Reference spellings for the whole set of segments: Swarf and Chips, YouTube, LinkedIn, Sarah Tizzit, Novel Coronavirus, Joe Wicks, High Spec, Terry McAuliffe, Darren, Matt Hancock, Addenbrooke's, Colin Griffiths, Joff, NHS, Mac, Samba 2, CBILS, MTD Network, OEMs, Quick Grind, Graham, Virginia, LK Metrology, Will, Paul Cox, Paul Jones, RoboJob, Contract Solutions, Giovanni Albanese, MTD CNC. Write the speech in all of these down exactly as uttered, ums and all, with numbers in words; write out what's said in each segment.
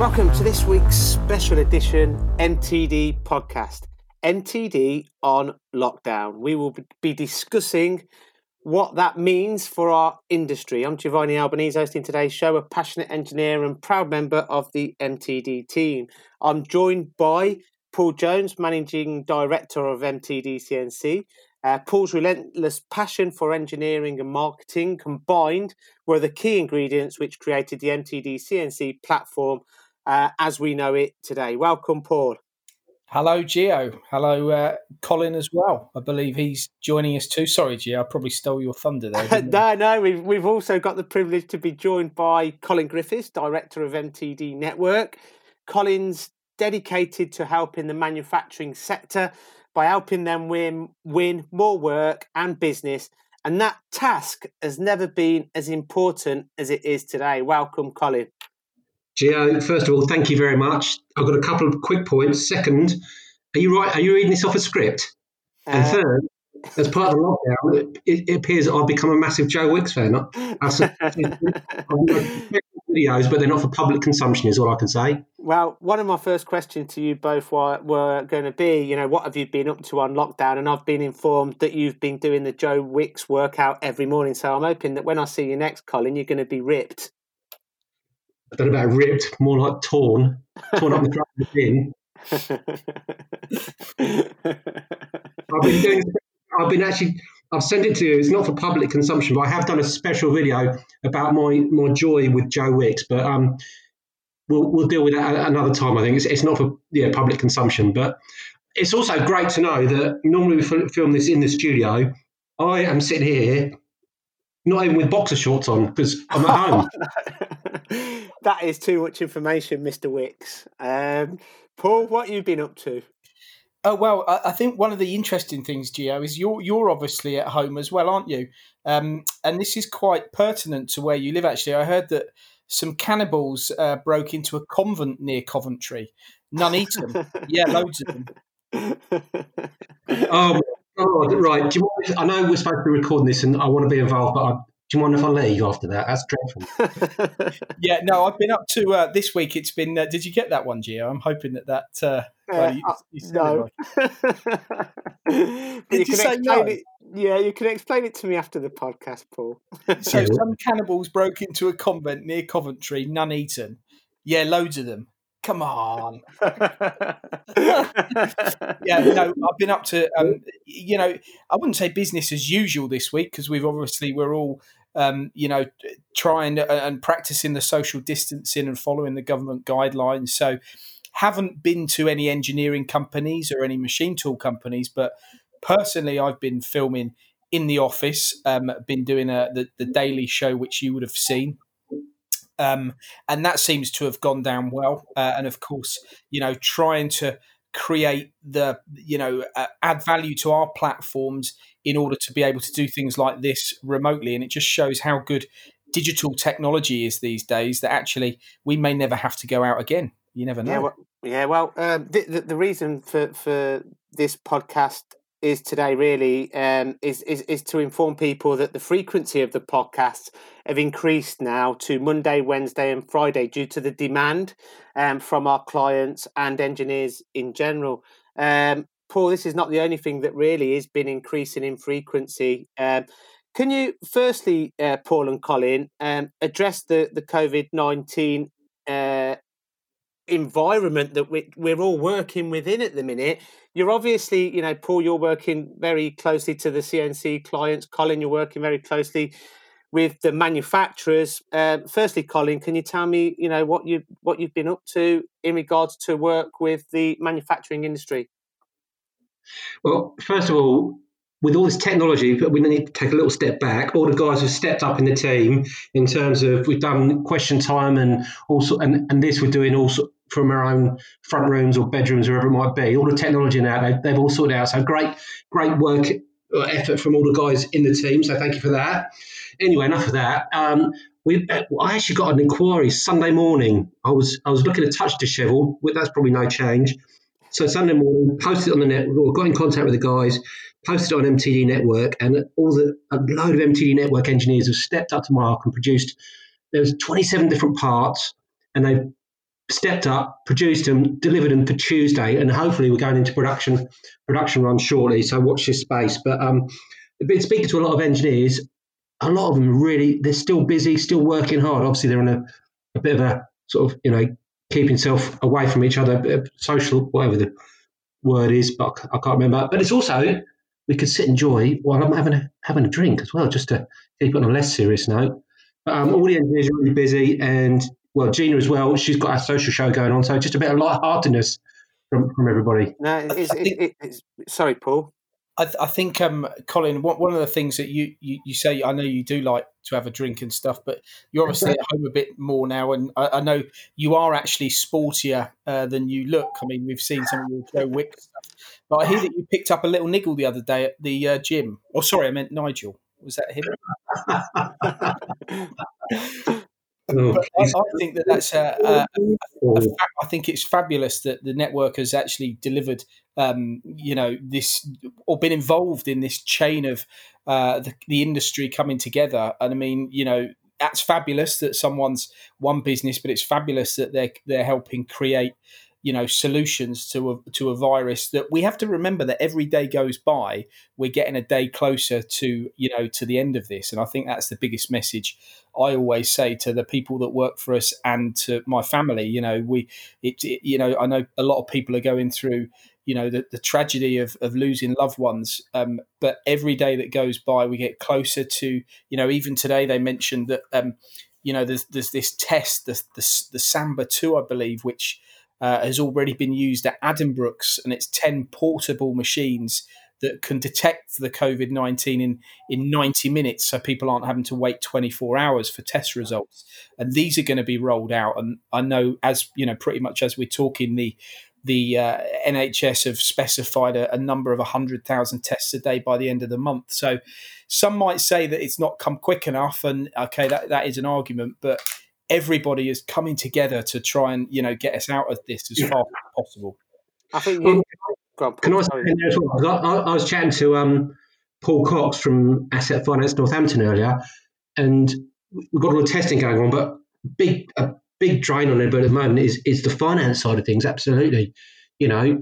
Welcome to this week's special edition M T D podcast, M T D on lockdown. We will be discussing what that means for our industry. I'm Giovanni Albanese, hosting today's show, a passionate engineer and proud member of the M T D team. I'm joined by Paul Jones, Managing Director of M T D C N C. Uh, Paul's relentless passion for engineering and marketing combined were the key ingredients which created the M T D C N C platform Uh, as we know it today. Welcome, Paul. Hello, Gio. Hello, uh, Colin as well. I believe he's joining us too. Sorry, Gio, I probably stole your thunder there. no, no, we've, we've also got the privilege to be joined by Colin Griffiths, Director of M T D Network. Colin's dedicated to helping the manufacturing sector by helping them win, win more work and business. And that task has never been as important as it is today. Welcome, Colin. Gio, first of all, thank you very much. I've got a couple of quick points. Second, are you right? Are you reading this off a script? Uh, and third, as part of the lockdown, it, it appears I've become a massive Joe Wicks fan. I've seen videos, but they're not for public consumption, is all I can say. Well, one of my first questions to you both were, were going to be, you know, what have you been up to on lockdown? And I've been informed that you've been doing the Joe Wicks workout every morning. So I'm hoping that when I see you next, Colin, you're going to be ripped. I don't know about ripped, more like torn, torn up the front of the bin. I've been doing, I've been actually, I've sent it to you, it's not for public consumption, but I have done a special video about my, my joy with Joe Wicks, but um, we'll we'll deal with that another time, I think. It's, it's not for yeah public consumption, but it's also great to know that normally we film this in the studio. I am sitting here, not even with boxer shorts on, because I'm at home. That is too much information, Mister Wicks. Um, Paul, what have you been up to? Oh, well, I think one of the interesting things, Gio, is you're you're obviously at home as well, aren't you? Um, and this is quite pertinent to where you live, actually. I heard that some cannibals uh, broke into a convent near Coventry. None eat them. Yeah, loads of them. Oh, God, right. Do you want, I know we're supposed to be recording this and I want to be involved, but I do you mind if I leave after that? That's dreadful. yeah, no, I've been up to uh, this week. It's been. Uh, did you get that one, Gio? I'm hoping that that. Uh, well, you, uh, you no. Right. did you, you say no? It, yeah, you can explain it to me after the podcast, Paul. So some cannibals broke into a convent near Coventry, none eaten. Yeah, loads of them. Come on. yeah, no, I've been up to, um, you know, I wouldn't say business as usual this week because we've obviously, we're all, um, you know, trying uh, and practicing the social distancing and following the government guidelines. So haven't been to any engineering companies or any machine tool companies, but personally I've been filming in the office, um, been doing a, the, the daily show, which you would have seen. Um, and that seems to have gone down well. Uh, and of course, you know, trying to create the, you know, uh, add value to our platforms in order to be able to do things like this remotely. And it just shows how good digital technology is these days that actually we may never have to go out again. You never know. Yeah, well, yeah, well um, the, the reason for, for this podcast is today really um, is, is is to inform people that the frequency of the podcasts have increased now to Monday, Wednesday and Friday due to the demand um, from our clients and engineers in general. Um, Paul, this is not the only thing that really has been increasing in frequency. Um, can you firstly, uh, Paul and Colin, um, address the, the COVID nineteen uh, environment that we, we're all working within at the minute? You're obviously, you know, Paul, you're working very closely to the C N C clients. Colin, you're working very closely with the manufacturers. Uh, firstly, Colin, can you tell me, you know, what you what you've been up to in regards to work with the manufacturing industry? Well, first of all, with all this technology, we need to take a little step back. All the guys have stepped up in the team in terms of we've done question time and also and, and this we're doing also from our own front rooms or bedrooms, wherever it might be. All the technology now, they've, they've all sorted out. So great, great work uh, effort from all the guys in the team. So thank you for that. Anyway, enough of that. Um, we, I actually got an inquiry Sunday morning. I was I was looking a touch disheveled. That's probably no change. So Sunday morning, posted on the net, or got in contact with the guys, posted on M T D Network, and all the a load of M T D Network engineers have stepped up to mark and produced. There was twenty-seven different parts, and they've stepped up, produced them, delivered them for Tuesday, and hopefully we're going into production production run shortly, so watch this space. But um, I've been speaking to a lot of engineers. A lot of them really, they're still busy, still working hard. Obviously, they're in a, a bit of a sort of, you know, keeping self away from each other, social, whatever the word is, but I can't remember. But it's also, we could sit and enjoy while I'm having a, having a drink as well, just to keep it on a less serious note. But um, all the engineers are really busy, and, well, Gina as well, she's got our social show going on, so just a bit of lightheartedness from, from everybody. No, it's, I, I think, it, it's, sorry, Paul. I, th- I think, um, Colin, what, one of the things that you, you, you say, I know you do like to have a drink and stuff, but you're obviously at home a bit more now, and I, I know you are actually sportier uh, than you look. I mean, we've seen some of your Joe Wicks stuff. But I hear that you picked up a little niggle the other day at the uh, gym. Oh, sorry, I meant Nigel. Was that him? But I, I think that that's a, a, a, a fa- I think it's fabulous that the network has actually delivered, um, you know, this, or been involved in this chain of uh, the, the industry coming together. And I mean, you know, that's fabulous that someone's one business, but it's fabulous that they're they're helping create, you know, solutions to a, to a virus that we have to remember that every day goes by, we're getting a day closer to, you know, to the end of this. And I think that's the biggest message I always say to the people that work for us and to my family. You know, we, it, it, you know, I know a lot of people are going through, you know, the, the tragedy of, of losing loved ones. Um, but every day that goes by, we get closer to, you know, even today they mentioned that, um, you know, there's, there's this test, the, the, the Samba two, I believe, which, Uh, has already been used at Addenbrooke's, and it's ten portable machines that can detect the COVID nineteen in, in ninety minutes, so people aren't having to wait twenty-four hours for test results. And these are going to be rolled out. And I know, as you know, pretty much as we're talking, the the uh, N H S have specified a, a number of one hundred thousand tests a day by the end of the month. So some might say that it's not come quick enough, and okay, that, that is an argument, but everybody is coming together to try and, you know, get us out of this as yeah. far as possible. I think. You, well, can I say as well? I, I was chatting to um, Paul Cox from Asset Finance Northampton earlier, and we've got all the testing going on. But big, a big drain on everybody at the moment is is the finance side of things. Absolutely, you know,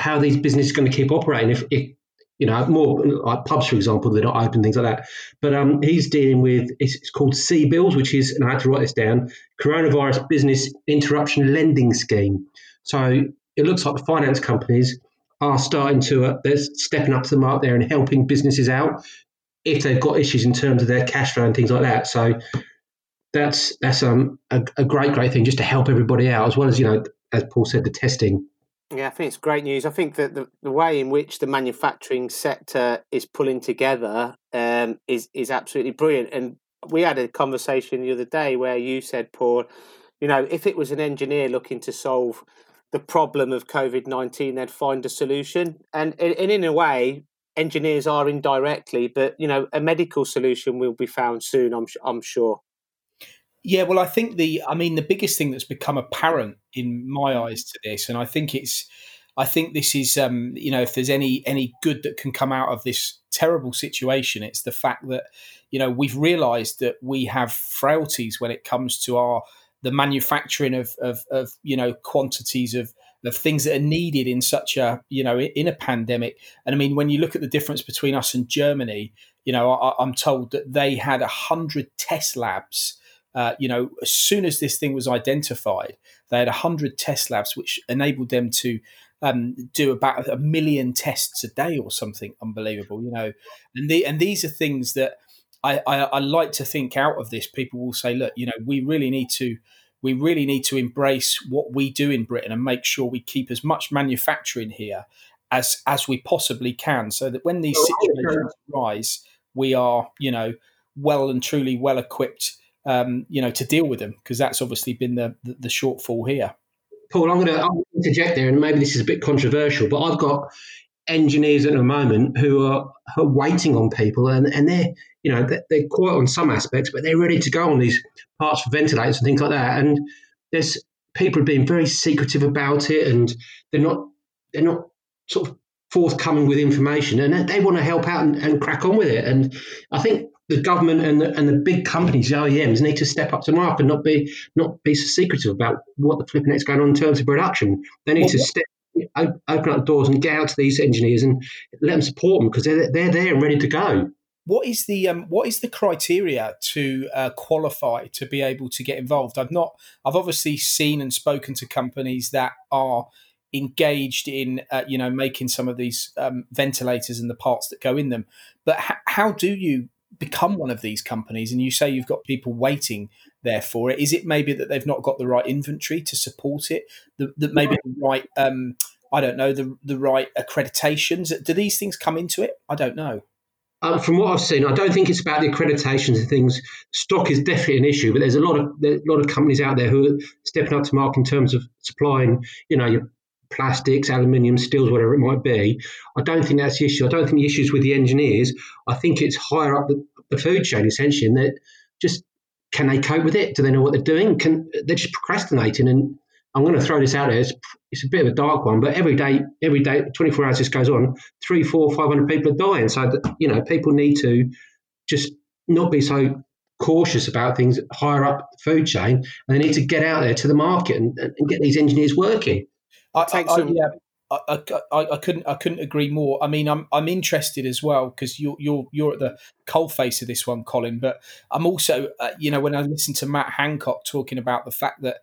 how these businesses are going to keep operating if, if you know, more like pubs, for example, they're not open, things like that. But um, he's dealing with, it's, it's called C B I L S, which is, and I had to write this down, Coronavirus Business Interruption Lending Scheme. So it looks like the finance companies are starting to, uh, they're stepping up to the mark there and helping businesses out if they've got issues in terms of their cash flow and things like that. So that's that's um a, a great, great thing just to help everybody out, as well as, you know, as Paul said, the testing. Yeah, I think it's great news. I think that the, the way in which the manufacturing sector is pulling together um, is is absolutely brilliant. And we had a conversation the other day where you said, Paul, you know, if it was an engineer looking to solve the problem of COVID nineteen, they'd find a solution. And, and in a way, engineers are indirectly, but, you know, a medical solution will be found soon, I'm I'm sure. Yeah, well, I think the, I mean, the biggest thing that's become apparent in my eyes to this, and I think it's, I think this is, um, you know, if there's any any good that can come out of this terrible situation, it's the fact that, you know, we've realised that we have frailties when it comes to our the manufacturing of of, of you know, quantities of. of things that are needed in such a, you know, in a pandemic. And I mean, when you look at the difference between us and Germany, you know, I, I'm told that they had one hundred test labs, uh, you know, as soon as this thing was identified, they had one hundred test labs, which enabled them to um, do about a million tests a day or something unbelievable, you know. And the, and these are things that I, I, I like to think out of this. People will say, look, you know, we really need to, We really need to embrace what we do in Britain and make sure we keep as much manufacturing here as as we possibly can, so that when these situations arise, we are, you know, well and truly well equipped, um, you know, to deal with them, because that's obviously been the, the, the shortfall here. Paul, I'm going to interject there, and maybe this is a bit controversial, but I've got engineers at the moment who are, who are waiting on people, and, and they're, you know, they're, they're quiet on some aspects, but they're ready to go on these parts for ventilators and things like that. And there's people being very secretive about it, and they're not they're not sort of forthcoming with information, and they, they want to help out and, and crack on with it. And I think the government and the, and the big companies, the O E Ms, need to step up to the mark and not be not be so secretive about what the flipping heck's going on in terms of production. They need to step, open up the doors and get out to these engineers and let them support them, because they're they're there and ready to go. What is the um, what is the criteria to uh, qualify to be able to get involved? I've not I've obviously seen and spoken to companies that are engaged in uh, you know making some of these um, ventilators and the parts that go in them. But h- how do you become one of these companies? And you say you've got people waiting there for it. Is it maybe that they've not got the right inventory to support it? The, that maybe the right um, I don't know the the right accreditations. Do these things come into it? I don't know. Um, from what I've seen, I don't think it's about the accreditations and things. Stock is definitely an issue, but there's a lot of a lot of companies out there who are stepping up to mark in terms of supplying, you know, your plastics, aluminium, steels, whatever it might be. I don't think that's the issue. I don't think the issue is with the engineers. I think it's higher up the, the food chain, essentially, and that just can they cope with it? Do they know what they're doing? Can they're just procrastinating? And I'm going to throw this out there. It's, it's a bit of a dark one, but every day, every day, twenty-four hours this goes on, three, four, five hundred people are dying. So, you know, people need to just not be so cautious about things higher up the food chain, and they need to get out there to the market and, and get these engineers working. I, I, I, yeah, I, I, I couldn't I couldn't agree more. I mean, I'm I'm interested as well, because you're you're you're at the coalface of this one, Colin. But I'm also, uh, you know, when I listen to Matt Hancock talking about the fact that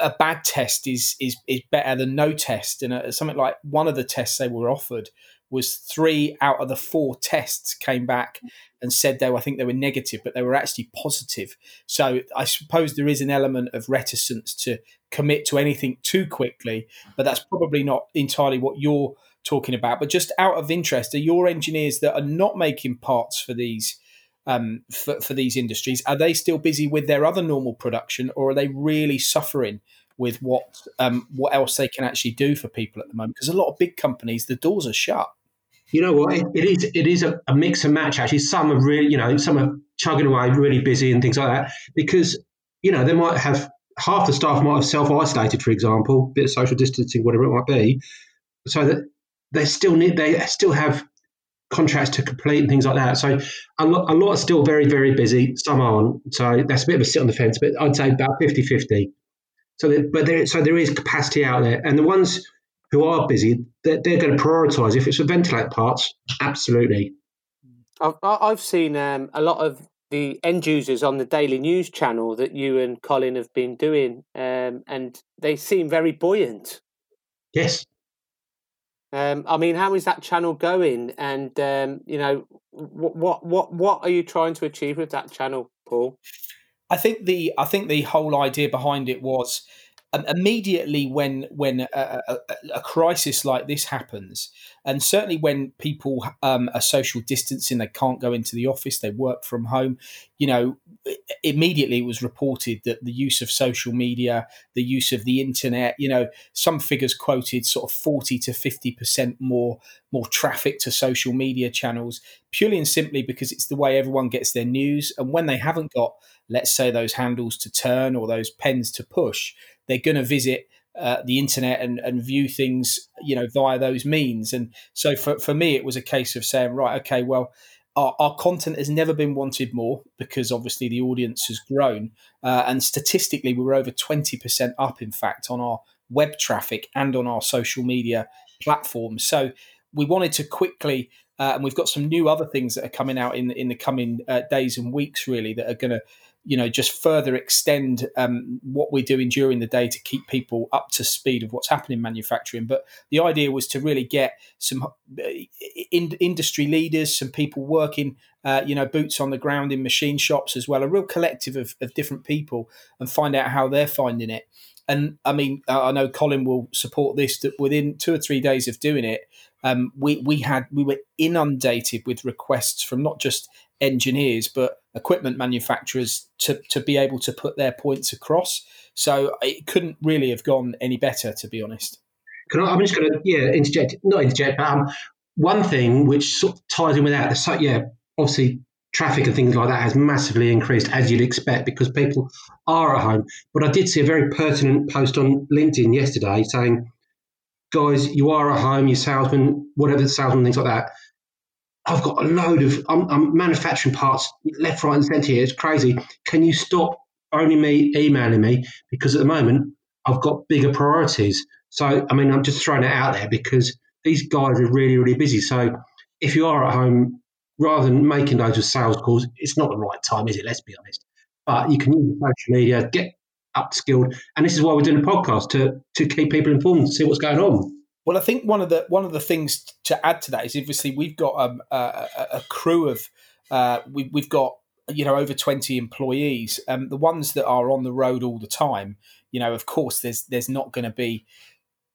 a bad test is is is better than no test, and a, something like one of the tests they were offered was three out of the four tests came back and said they were, I think they were negative, but they were actually positive. So I suppose there is an element of reticence to commit to anything too quickly, but that's probably not entirely what you're talking about. But just out of interest, are your engineers that are not making parts for these Um, for, for these industries, are they still busy with their other normal production, or are they really suffering with what um, what else they can actually do for people at the moment? Because a lot of big companies, the doors are shut. You know what? It, it is it is a, a mix and match. Actually, some are really, you know, some are chugging away, really busy and things like that, because, you know, they might have half the staff might have self-isolated, for example, bit of social distancing, whatever it might be, so that they still need they still have contracts to complete and things like that. So a lot, a lot are still very, very busy. Some aren't. So that's a bit of a sit on the fence, but I'd say about fifty-fifty. So, that, but there, so there is capacity out there. And the ones who are busy, they're, they're going to prioritise. If it's a ventilate parts, absolutely. I've, I've seen um, a lot of the end users on the Daily News channel that you and Colin have been doing, um, and they seem very buoyant. Yes. Um, I mean, how is that channel going? And, um, you know, what, what what what are you trying to achieve with that channel, Paul? I think the I think the whole idea behind it was um, immediately when when a, a, a crisis like this happens, and certainly when people um, are social distancing, they can't go into the office, they work from home, you know, immediately it was reported that the use of social media, the use of the internet, you know, some figures quoted sort of forty to fifty percent more, more traffic to social media channels, purely and simply because it's the way everyone gets their news. And when they haven't got, let's say, those handles to turn or those pens to push, they're going to visit Uh, the internet and, and view things, you know, via those means. And so for, for me, it was a case of saying, right, okay, well, our, our content has never been wanted more, because obviously the audience has grown. Uh, and statistically, we were over twenty percent up, in fact, on our web traffic and on our social media platforms. So we wanted to quickly, uh, and we've got some new other things that are coming out in, in the coming uh, days and weeks, really, that are going to, you know, just further extend um, what we're doing during the day to keep people up to speed of what's happening in manufacturing. But the idea was to really get some in- industry leaders, some people working, uh, you know, boots on the ground in machine shops as well, a real collective of, of different people, and find out how they're finding it. And I mean, I know Colin will support this, that within two or three days of doing it, um, we we had we were inundated with requests from not just engineers, but equipment manufacturers to, to be able to put their points across. So it couldn't really have gone any better, to be honest. Can I, I'm just going to yeah interject, not interject, but um, one thing which sort of ties in with that. So yeah, obviously traffic and things like that has massively increased, as you'd expect, because people are at home. But I did see a very pertinent post on LinkedIn yesterday saying, guys, you are at home, you salesmen, whatever salesmen, things like that. I've got a load of, I'm, I'm manufacturing parts left, right, and centre here. It's crazy. Can you stop only me emailing me? Because at the moment, I've got bigger priorities. So, I mean, I'm just throwing it out there because these guys are really, really busy. So if you are at home, rather than making loads of sales calls, it's not the right time, is it? Let's be honest. But you can use the social media, get upskilled. And this is why we're doing a podcast, to to keep people informed, see what's going on. Well, I think one of the one of the things to add to that is obviously we've got um, a, a crew of uh, we, we've got you know over twenty employees. Um, the ones that are on the road all the time, you know, of course, there's there's not going to be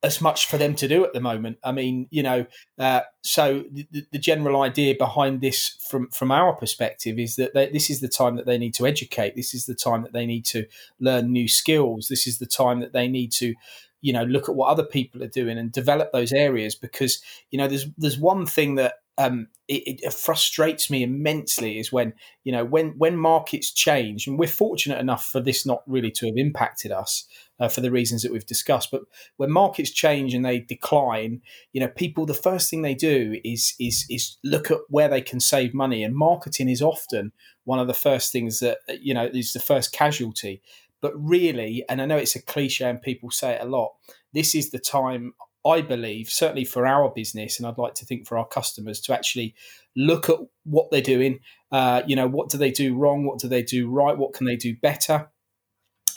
as much for them to do at the moment. I mean, you know, uh, so the, the general idea behind this, from from our perspective, is that they, this is the time that they need to educate. This is the time that they need to learn new skills. This is the time that they need to, you know, look at what other people are doing and develop those areas, because, you know, there's there's one thing that um, it, it frustrates me immensely is when, you know, when, when markets change, and we're fortunate enough for this not really to have impacted us uh, for the reasons that we've discussed. But when markets change and they decline, you know, people, the first thing they do is is is look at where they can save money. And marketing is often one of the first things that, you know, is the first casualty. But really, and I know it's a cliche and people say it a lot, this is the time, I believe, certainly for our business, and I'd like to think for our customers, to actually look at what they're doing. Uh, you know, what do they do wrong? What do they do right? What can they do better?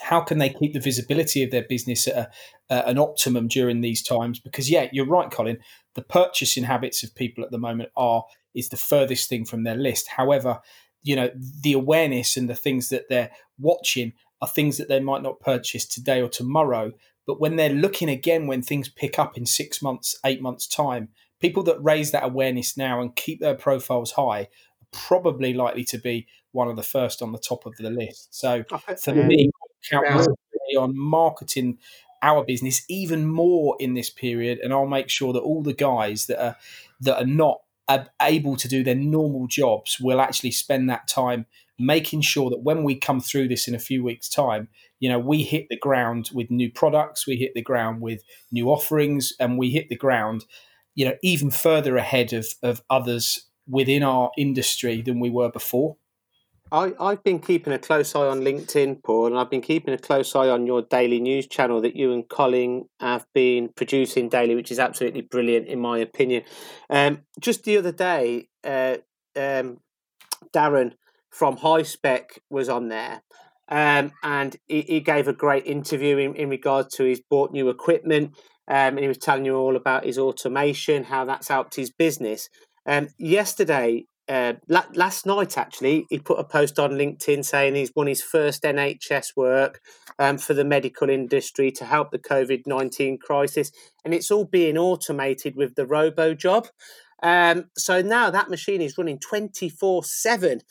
How can they keep the visibility of their business at a, uh, an optimum during these times? Because, yeah, you're right, Colin, the purchasing habits of people at the moment are is the furthest thing from their list. However, you know, the awareness and the things that they're watching are things that they might not purchase today or tomorrow, but when they're looking again, when things pick up in six months, eight months time, people that raise that awareness now and keep their profiles high are probably likely to be one of the first on the top of the list. So for me, on marketing our business even more in this period, and I'll make sure that all the guys that are that are not able to do their normal jobs will actually spend that time making sure that when we come through this in a few weeks' time, you know, we hit the ground with new products, we hit the ground with new offerings, and we hit the ground, you know, even further ahead of, of others within our industry than we were before. I, I've been keeping a close eye on LinkedIn, Paul, and I've been keeping a close eye on your daily news channel that you and Colin have been producing daily, which is absolutely brilliant, in my opinion. Um, just the other day, uh, um, Darren from High Spec was on there, um, and he, he gave a great interview in, in regard to he's bought new equipment, um, and he was telling you all about his automation, how that's helped his business. Um, yesterday... Uh, last night, actually, he put a post on LinkedIn saying he's won his first N H S work um, for the medical industry to help the covid nineteen crisis. And it's all being automated with the RoboJob. Um, so now that machine is running twenty-four seven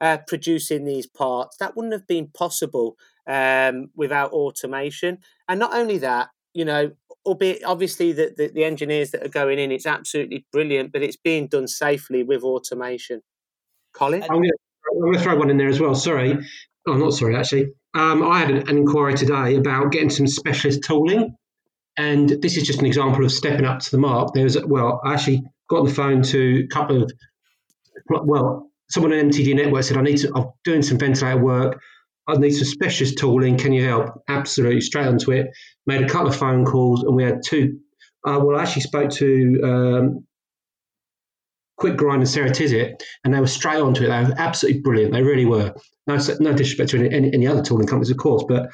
uh, producing these parts. That wouldn't have been possible um, without automation. And not only that, you know, albeit obviously that the, the engineers that are going in, it's absolutely brilliant, but it's being done safely with automation. Colin? I'm going to throw one in there as well. Sorry. Oh, not sorry, actually. Um, I had an inquiry today about getting some specialist tooling, and this is just an example of stepping up to the mark. There's, well, I actually got on the phone to a couple of, well, someone on M T D Network said, I need to, I'm doing some ventilator work. I need some specialist tooling. Can you help? Absolutely. Straight onto it. Made a couple of phone calls, and we had two. Uh, well, I actually spoke to um, Quick Grind and Sarah Tizzit, and they were straight onto it. They were absolutely brilliant. They really were. No, no disrespect to any, any, any other tooling companies, of course, but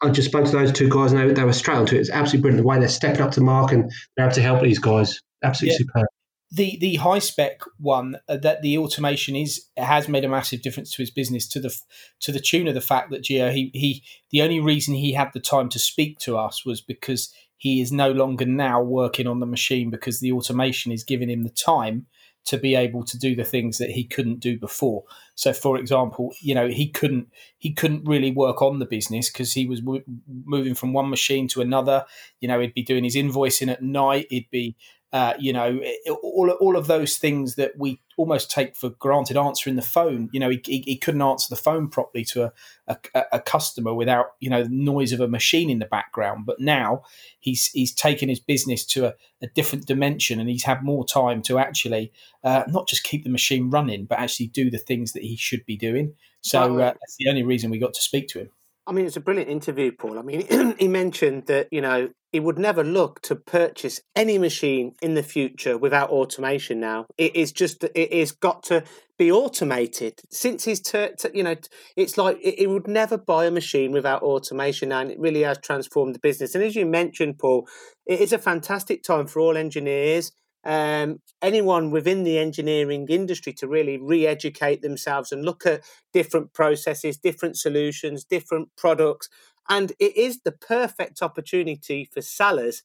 I just spoke to those two guys, and they, they were straight onto it. It's absolutely brilliant the way they're stepping up to mark, and they're able to help these guys. Absolutely yeah. Superb. The the high spec one, uh, that the automation is has made a massive difference to his business, to the to the tune of the fact that Gio he he the only reason he had the time to speak to us was because he is no longer now working on the machine, because the automation is giving him the time to be able to do the things that he couldn't do before. So, for example, you know, he couldn't he couldn't really work on the business because he was w- moving from one machine to another. You know, he'd be doing his invoicing at night. He'd be Uh, you know, all all of those things that we almost take for granted. Answering the phone, you know, he he, he couldn't answer the phone properly to a, a a customer without, you know, the noise of a machine in the background. But now he's he's taken his business to a, a different dimension, and he's had more time to actually uh, not just keep the machine running, but actually do the things that he should be doing. So uh, that's the only reason we got to speak to him. I mean, it's a brilliant interview, Paul. I mean, he mentioned that, you know, he would never look to purchase any machine in the future without automation now. It is just, it has got to be automated. Since he's, ter- ter- you know, it's like he would never buy a machine without automation now, and it really has transformed the business. And as you mentioned, Paul, it is a fantastic time for all engineers, um, anyone within the engineering industry to really re-educate themselves and look at different processes, different solutions, different products. And it is the perfect opportunity for sellers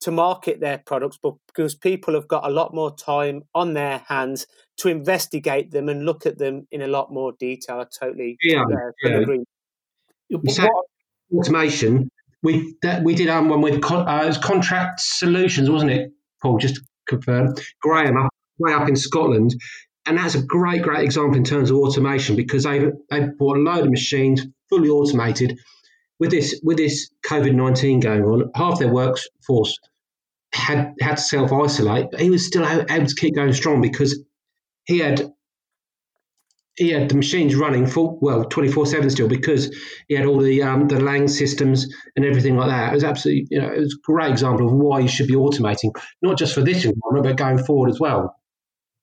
to market their products, because people have got a lot more time on their hands to investigate them and look at them in a lot more detail. I totally yeah, uh, yeah. agree. So, automation, we that, we did um, one with con- uh, it was Contract Solutions, wasn't it, Paul? Just to confirm. Graham, up, way up in Scotland. And that's a great, great example in terms of automation, because they've, they've bought a load of machines, fully automated. With this, with this COVID nineteen going on, half their workforce had had to self isolate, but he was still able to keep going strong because he had he had the machines running full well twenty-four seven still, because he had all the um, the Lang systems and everything like that. It was absolutely, you know, it was a great example of why you should be automating, not just for this environment but going forward as well.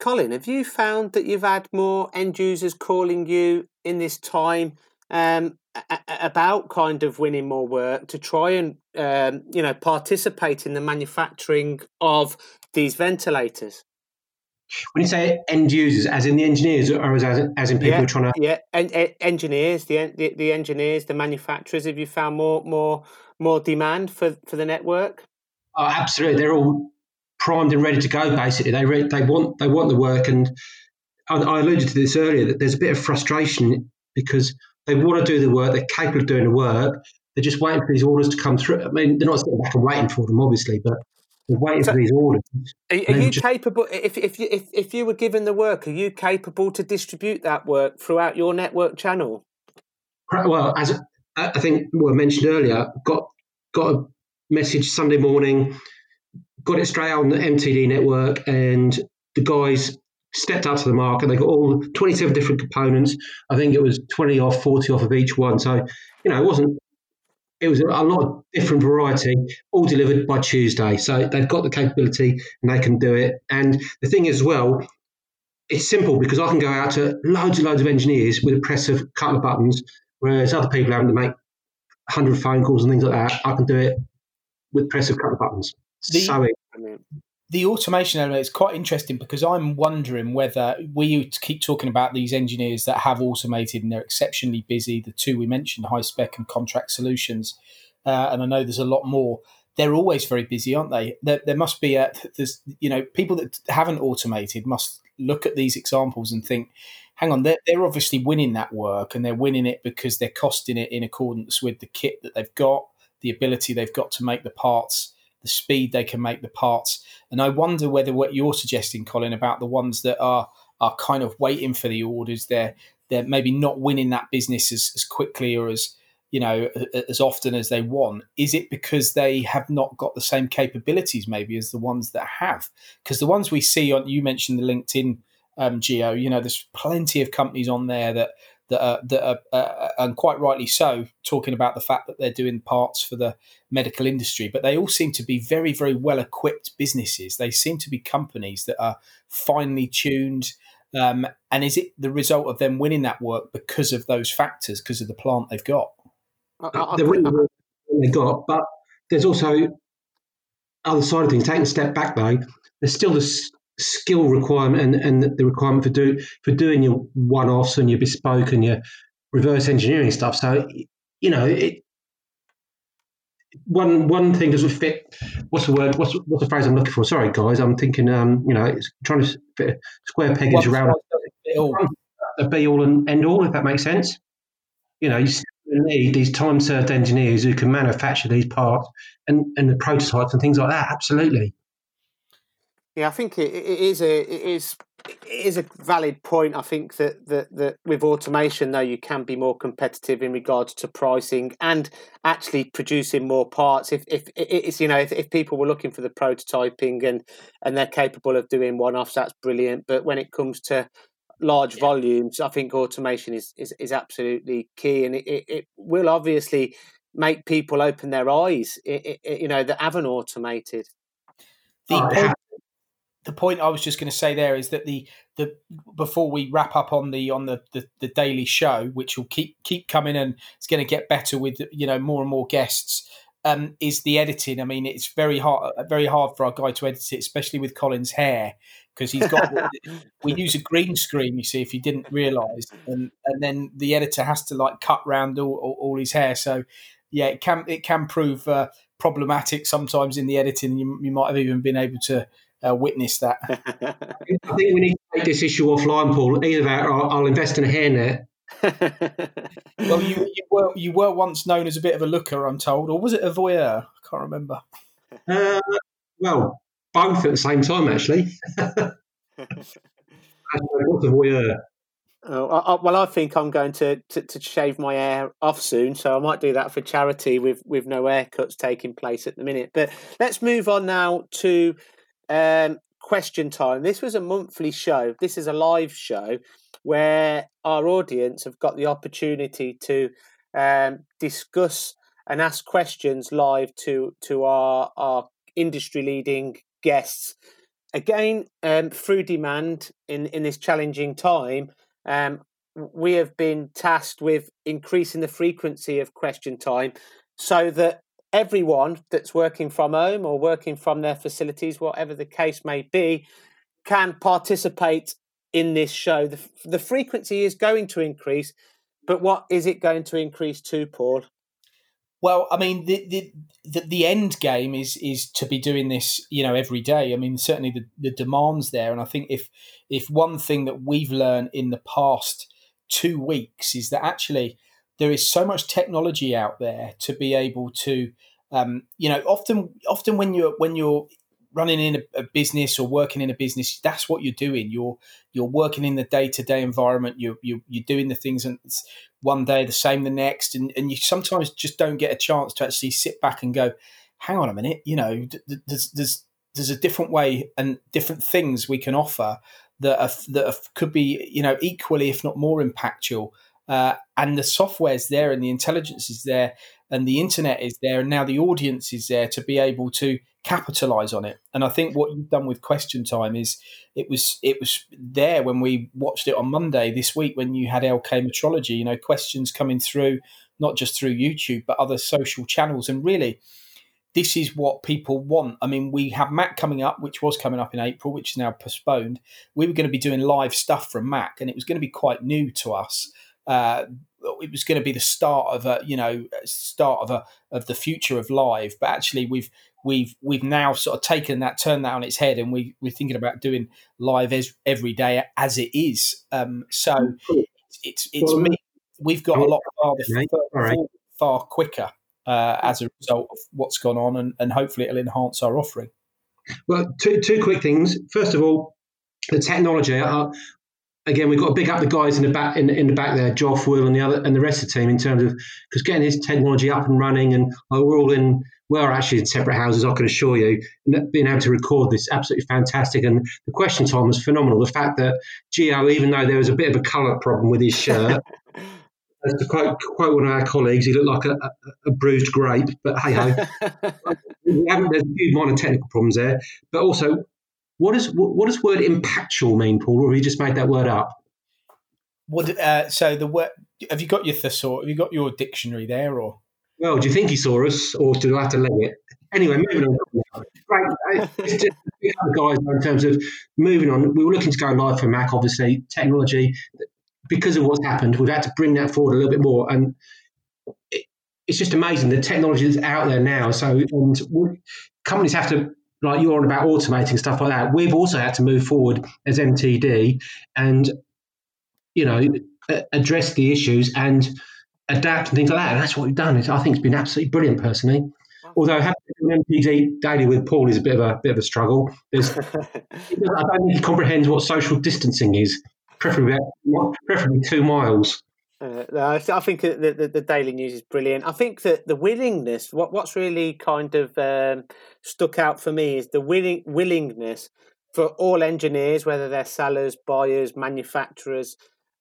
Colin, have you found that you've had more end users calling you in this time? Um, about kind of winning more work to try and, um, you know, participate in the manufacturing of these ventilators? When you say end users, as in the engineers, or as as in people yeah, trying to yeah, en- en- engineers, the, the the engineers, the manufacturers. Have you found more more more demand for, for the network? Oh, absolutely! They're all primed and ready to go. Basically, they re- they want they want the work, and I, I alluded to this earlier that there's a bit of frustration because they want to do the work. They're capable of doing the work. They're just waiting for these orders to come through. I mean, they're not sitting back and waiting for them, obviously, but they're waiting so for these orders. Are, are you just capable? If if you, if if you were given the work, are you capable to distribute that work throughout your network channel? Well, as I think we mentioned earlier, got got a message Sunday morning, got it straight out on the M T D network, and the guys stepped out to the market. They got all twenty-seven different components. I think it was twenty off, forty off of each one. So, you know, it wasn't, it was a lot of different variety, all delivered by Tuesday. So they've got the capability and they can do it. And the thing is, well, it's simple because I can go out to loads and loads of engineers with a press of a couple of buttons, whereas other people having to make one hundred phone calls and things like that. I can do it with press of a couple of buttons. The- so it, I mean, the automation element is quite interesting because I'm wondering whether we keep talking about these engineers that have automated and they're exceptionally busy. The two we mentioned, High Spec and Contract Solutions, uh, and I know there's a lot more. They're always very busy, aren't they? There, there must be a, there's, you know, people that haven't automated must look at these examples and think, hang on, they're, they're obviously winning that work, and they're winning it because they're costing it in accordance with the kit that they've got, the ability they've got to make the parts, the speed they can make the parts. And I wonder whether what you're suggesting, Colin, about the ones that are are kind of waiting for the orders, they're they're maybe not winning that business as, as quickly or as, you know, as often as they want. Is it because they have not got the same capabilities maybe as the ones that have? Because the ones we see on, you mentioned the LinkedIn um, geo, you know, there's plenty of companies on there that that are, that are uh, and quite rightly so, talking about the fact that they're doing parts for the medical industry, but they all seem to be very, very well-equipped businesses. They seem to be companies that are finely tuned. Um, and is it the result of them winning that work because of those factors, because of the plant they've got? They're winning the work they got, but there's also other side of things. Taking a step back, though, there's still this skill requirement and, and the requirement for do for doing your one-offs and your bespoke and your reverse engineering stuff. So, you know, it, one one thing doesn't fit. What's the word? What's what's the phrase I'm looking for? Sorry, guys, I'm thinking. Um, you know, it's trying to fit a square peg into round. A be all and end all, if that makes sense. You know, you still need these time-served engineers who can manufacture these parts and and the prototypes and things like that. Absolutely. Yeah, I think it, it is a it is it is a valid point. I think that, that that with automation, though, you can be more competitive in regards to pricing and actually producing more parts. If if it's you know if, if people were looking for the prototyping and and they're capable of doing one-offs, that's brilliant. But when it comes to large yeah. volumes, I think automation is is, is absolutely key, and it, it, it will obviously make people open their eyes. It, it, you know that haven't automated. The oh, yeah. The point I was just going to say there is that the the before we wrap up on the on the, the, the daily show, which will keep keep coming and it's going to get better with you know more and more guests, um, is the editing. I mean, it's very hard very hard for our guy to edit it, especially with Colin's hair, because he's got. We use a green screen, you see, if you didn't realise, and and then the editor has to like cut round all, all, all his hair. So yeah, it can it can prove uh, problematic sometimes in the editing. You, you might have even been able to. Uh, witness that. I think we need to take this issue offline, Paul. Either that, or I'll, I'll invest in a hairnet. Well, you, you were you were once known as a bit of a looker, I'm told, or was it a voyeur? I can't remember. Uh, well, both at the same time, actually. It was a voyeur. Oh, I, I, well, I think I'm going to, to, to shave my hair off soon, so I might do that for charity with with no haircuts taking place at the minute. But let's move on now to. Um, question time. This was a monthly show. This is a live show where our audience have got the opportunity to um, discuss and ask questions live to to our our industry leading guests. Again, um, through demand in in this challenging time, um, we have been tasked with increasing the frequency of question time so that everyone that's working from home or working from their facilities, whatever the case may be, can participate in this show. The, the frequency is going to increase, but what is it going to increase to, Paul? Well, I mean, the the, the, the end game is is to be doing this, you know, every day. I mean, certainly the, the demand's there. And I think if if one thing that we've learned in the past two weeks is that actually there is so much technology out there to be able to, um, you know, often, often when you're when you're running in a, a business or working in a business, that's what you're doing. You're you're working in the day to day environment. You're, you're you're doing the things, and it's one day the same the next, and and you sometimes just don't get a chance to actually sit back and go, hang on a minute, you know, there's there's there's a different way and different things we can offer that are, that are, could be, you know, equally if not more impactful. Uh, and the software's there, and the intelligence is there, and the internet is there, and now the audience is there to be able to capitalize on it. And I think what you've done with Question Time is it was it was there when we watched it on Monday this week when you had L K Metrology. You know, questions coming through not just through YouTube but other social channels. And really, this is what people want. I mean, we have Mac coming up, which was coming up in April, which is now postponed. We were going to be doing live stuff from Mac, and it was going to be quite new to us. Uh, it was going to be the start of a, you know, start of a of the future of live. But actually, we've we've we've now sort of taken that, turned that on its head, and we we're thinking about doing live as, every day as it is. Um, so it's it's, it's well, me. We've got a lot farther, right? far, far quicker uh, as a result of what's gone on, and, and hopefully it'll enhance our offering. Well, two two quick things. First of all, the technology. Uh, Again, we've got to big up the guys in the back, in, in the back there, Joff, Will, and the other, and the rest of the team in terms of because getting this technology up and running, and oh, we're all in, we're actually in separate houses, I can assure you. And being able to record this is absolutely fantastic, and the question time was phenomenal. The fact that Gio, even though there was a bit of a colour problem with his shirt, as to quote, quote one of our colleagues, he looked like a, a, a bruised grape. But hey ho, there's a few minor technical problems there, but also. What does what does word impactful mean, Paul? Or have you just made that word up? What? Uh, so the word. Have you got your thesaurus? Have you got your dictionary there? Or well, do you think he saw us, or do I have to leg it? Anyway, moving on. Right, just guys, in terms of moving on, we were looking to go live for Mac. Obviously, technology because of what's happened, we've had to bring that forward a little bit more, and it, it's just amazing the technology that's out there now. So and companies have to. Like you're on about automating stuff like that. We've also had to move forward as M T D and, you know, address the issues and adapt and things like that. And that's what we've done. I think it's been absolutely brilliant personally. Although having M T D daily with Paul is a bit of a bit of a struggle. There's, I don't think he comprehends what social distancing is, preferably preferably two miles. Uh, I think the, the, the daily news is brilliant. I think that the willingness, what, what's really kind of um, stuck out for me is the willing, willingness for all engineers, whether they're sellers, buyers, manufacturers,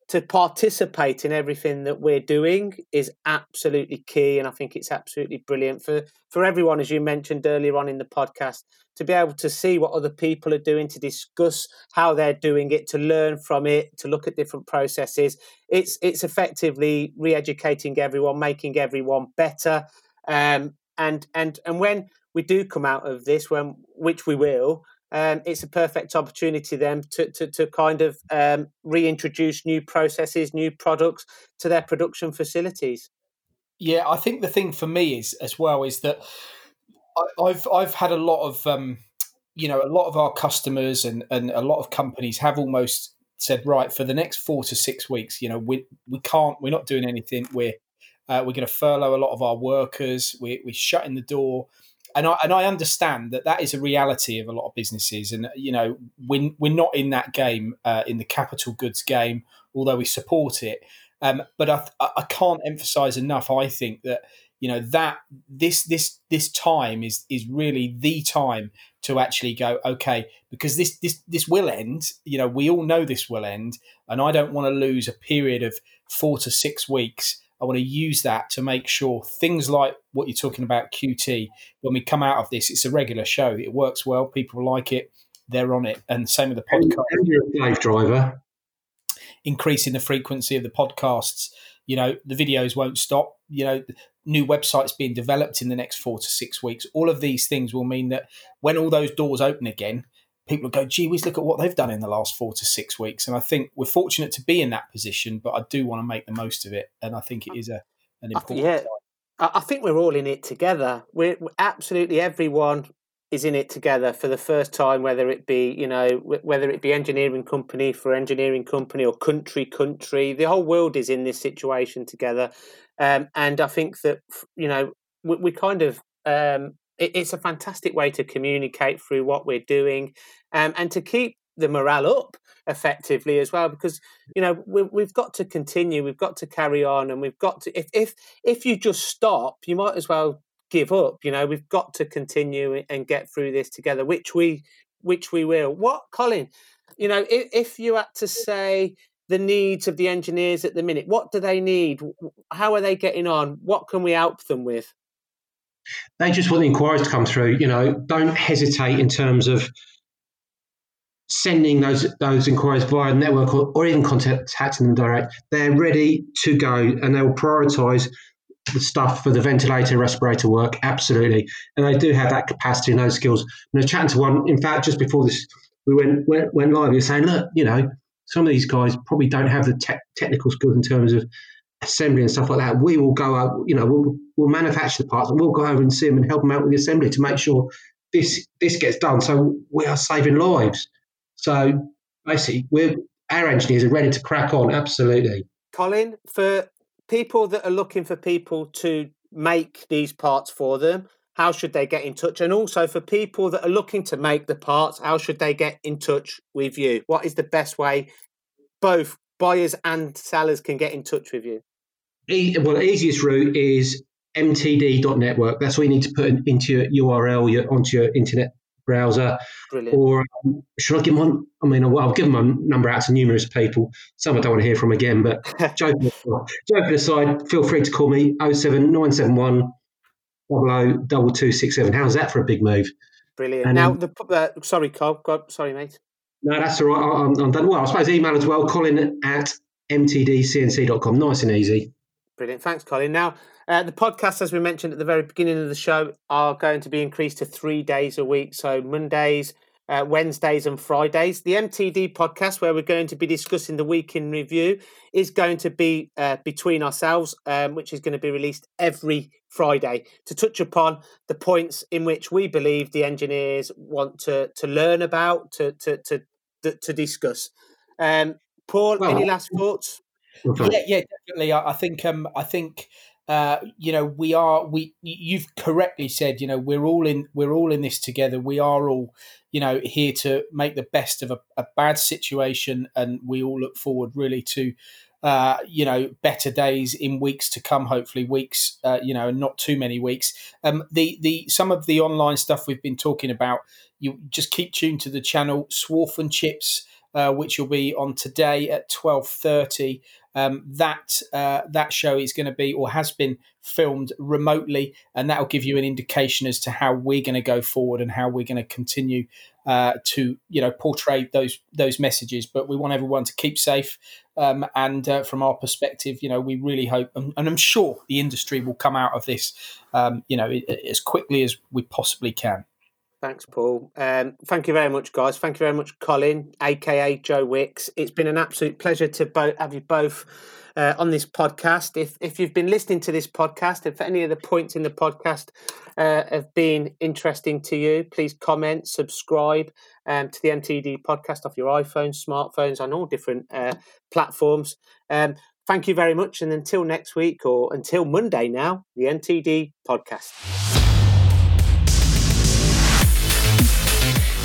to participate in everything that we're doing is absolutely key. And I think it's absolutely brilliant for, for everyone, as you mentioned earlier on in the podcast, to be able to see what other people are doing, to discuss how they're doing it, to learn from it, to look at different processes. It's it's effectively re-educating everyone, making everyone better. Um, and and and when we do come out of this, when which we will, Um, it's a perfect opportunity then to to, to kind of um, reintroduce new processes, new products to their production facilities. Yeah, I think the thing for me is as well is that I, I've I've had a lot of um, you know a lot of our customers and and a lot of companies have almost said, right, for the next four to six weeks, you know, we we can't we're not doing anything. We're uh, we're going to furlough a lot of our workers. We we're shutting the door. And I and I understand that that is a reality of a lot of businesses, and you know we're we're not in that game, uh, in the capital goods game, although we support it. Um, but I I can't emphasise enough. I think that you know that this this this time is is really the time to actually go, okay, because this this this will end. You know, we all know this will end, and I don't want to lose a period of four to six weeks. I want to use that to make sure things like what you're talking about, Q T, when we come out of this, it's a regular show. It works well. People like it. They're on it. And same with the podcast. And you're a slave driver. Increasing the frequency of the podcasts. You know, the videos won't stop. You know, new websites being developed in the next four to six weeks. All of these things will mean that when all those doors open again, people will go, gee whiz, look at what they've done in the last four to six weeks. And I think we're fortunate to be in that position, but I do want to make the most of it. And I think it is a an important yeah. time. I think we're all in it together. We're absolutely everyone is in it together for the first time, whether it be, you know, whether it be engineering company for engineering company or country, country. The whole world is in this situation together. Um, and I think that, you know, we, we kind of... Um, it's a fantastic way to communicate through what we're doing, um, and to keep the morale up effectively as well, because, you know, we, we've got to continue, we've got to carry on, and we've got to, if, if, if you just stop, you might as well give up. You know, we've got to continue and get through this together, which we, which we will. What, Colin, you know, if, if you had to say the needs of the engineers at the minute, what do they need? How are they getting on? What can we help them with? They just want the inquiries to come through. You know, don't hesitate in terms of sending those those inquiries via the network or, or even contacting them direct. They're ready to go, and they will prioritise the stuff for the ventilator, respirator work, absolutely. And they do have that capacity and those skills. And I was chatting to one, in fact, just before this, we went went, went live, he was saying, look, you know, some of these guys probably don't have the te- technical skills in terms of assembly and stuff like that. We will go up, you know, we'll, we'll manufacture the parts and we'll go over and see them and help them out with the assembly to make sure this this gets done. So we are saving lives. So basically, we're our engineers are ready to crack on. Absolutely. Colin, for people that are looking for people to make these parts for them, how should they get in touch? And also for people that are looking to make the parts, how should they get in touch with you? What is the best way both buyers and sellers can get in touch with you? E- well, the easiest route is M T D dot network. That's all you need to put in, into your U R L, your, onto your internet browser. Brilliant. Or um, should I give them I mean, I'll, I'll give my number out to numerous people. Some I don't want to hear from again, but joking, joking aside, feel free to call me oh seven nine seven one, double oh, double two six seven. How's that for a big move? Brilliant. And, now, um, the uh, sorry, Cole. God, sorry, mate. No, that's all right. I'm, I'm done. Well, I suppose email as well, Colin at M T D C N C dot com. Nice and easy. Brilliant. Thanks, Colin. Now, uh, the podcast, as we mentioned at the very beginning of the show, are going to be increased to three days a week. So Mondays, uh, Wednesdays and Fridays. The M T D podcast, where we're going to be discussing the week in review, is going to be uh, between ourselves, um, which is going to be released every Friday to touch upon the points in which we believe the engineers want to to learn about, to to to to discuss. Um, Paul, well, any last thoughts? Yeah, yeah, definitely. I, I think um, I think uh, you know, we are, we, you've correctly said, you know, we're all in, we're all in this together. We are all, you know, here to make the best of a, a bad situation. And we all look forward really to, uh, you know, better days in weeks to come, hopefully weeks, uh, you know, not too many weeks. Um, the, the, some of the online stuff we've been talking about, you just keep tuned to the channel Swarf and Chips, Uh, which will be on today at twelve thirty. Um, that uh, that show is going to be or has been filmed remotely, and that will give you an indication as to how we're going to go forward and how we're going to continue uh, to you know portray those those messages. But we want everyone to keep safe, um, and uh, from our perspective, you know, we really hope, and, and I'm sure the industry will come out of this, um, you know, as quickly as we possibly can. Thanks, Paul. Um, thank you very much, guys. Thank you very much, Colin, a k a. Joe Wicks. It's been an absolute pleasure to bo- have you both uh, on this podcast. If if you've been listening to this podcast, if any of the points in the podcast uh, have been interesting to you, please comment, subscribe um, to the M T D podcast off your iPhones, smartphones, on all different uh, platforms. Um, thank you very much. And until next week, or until Monday now, the M T D podcast.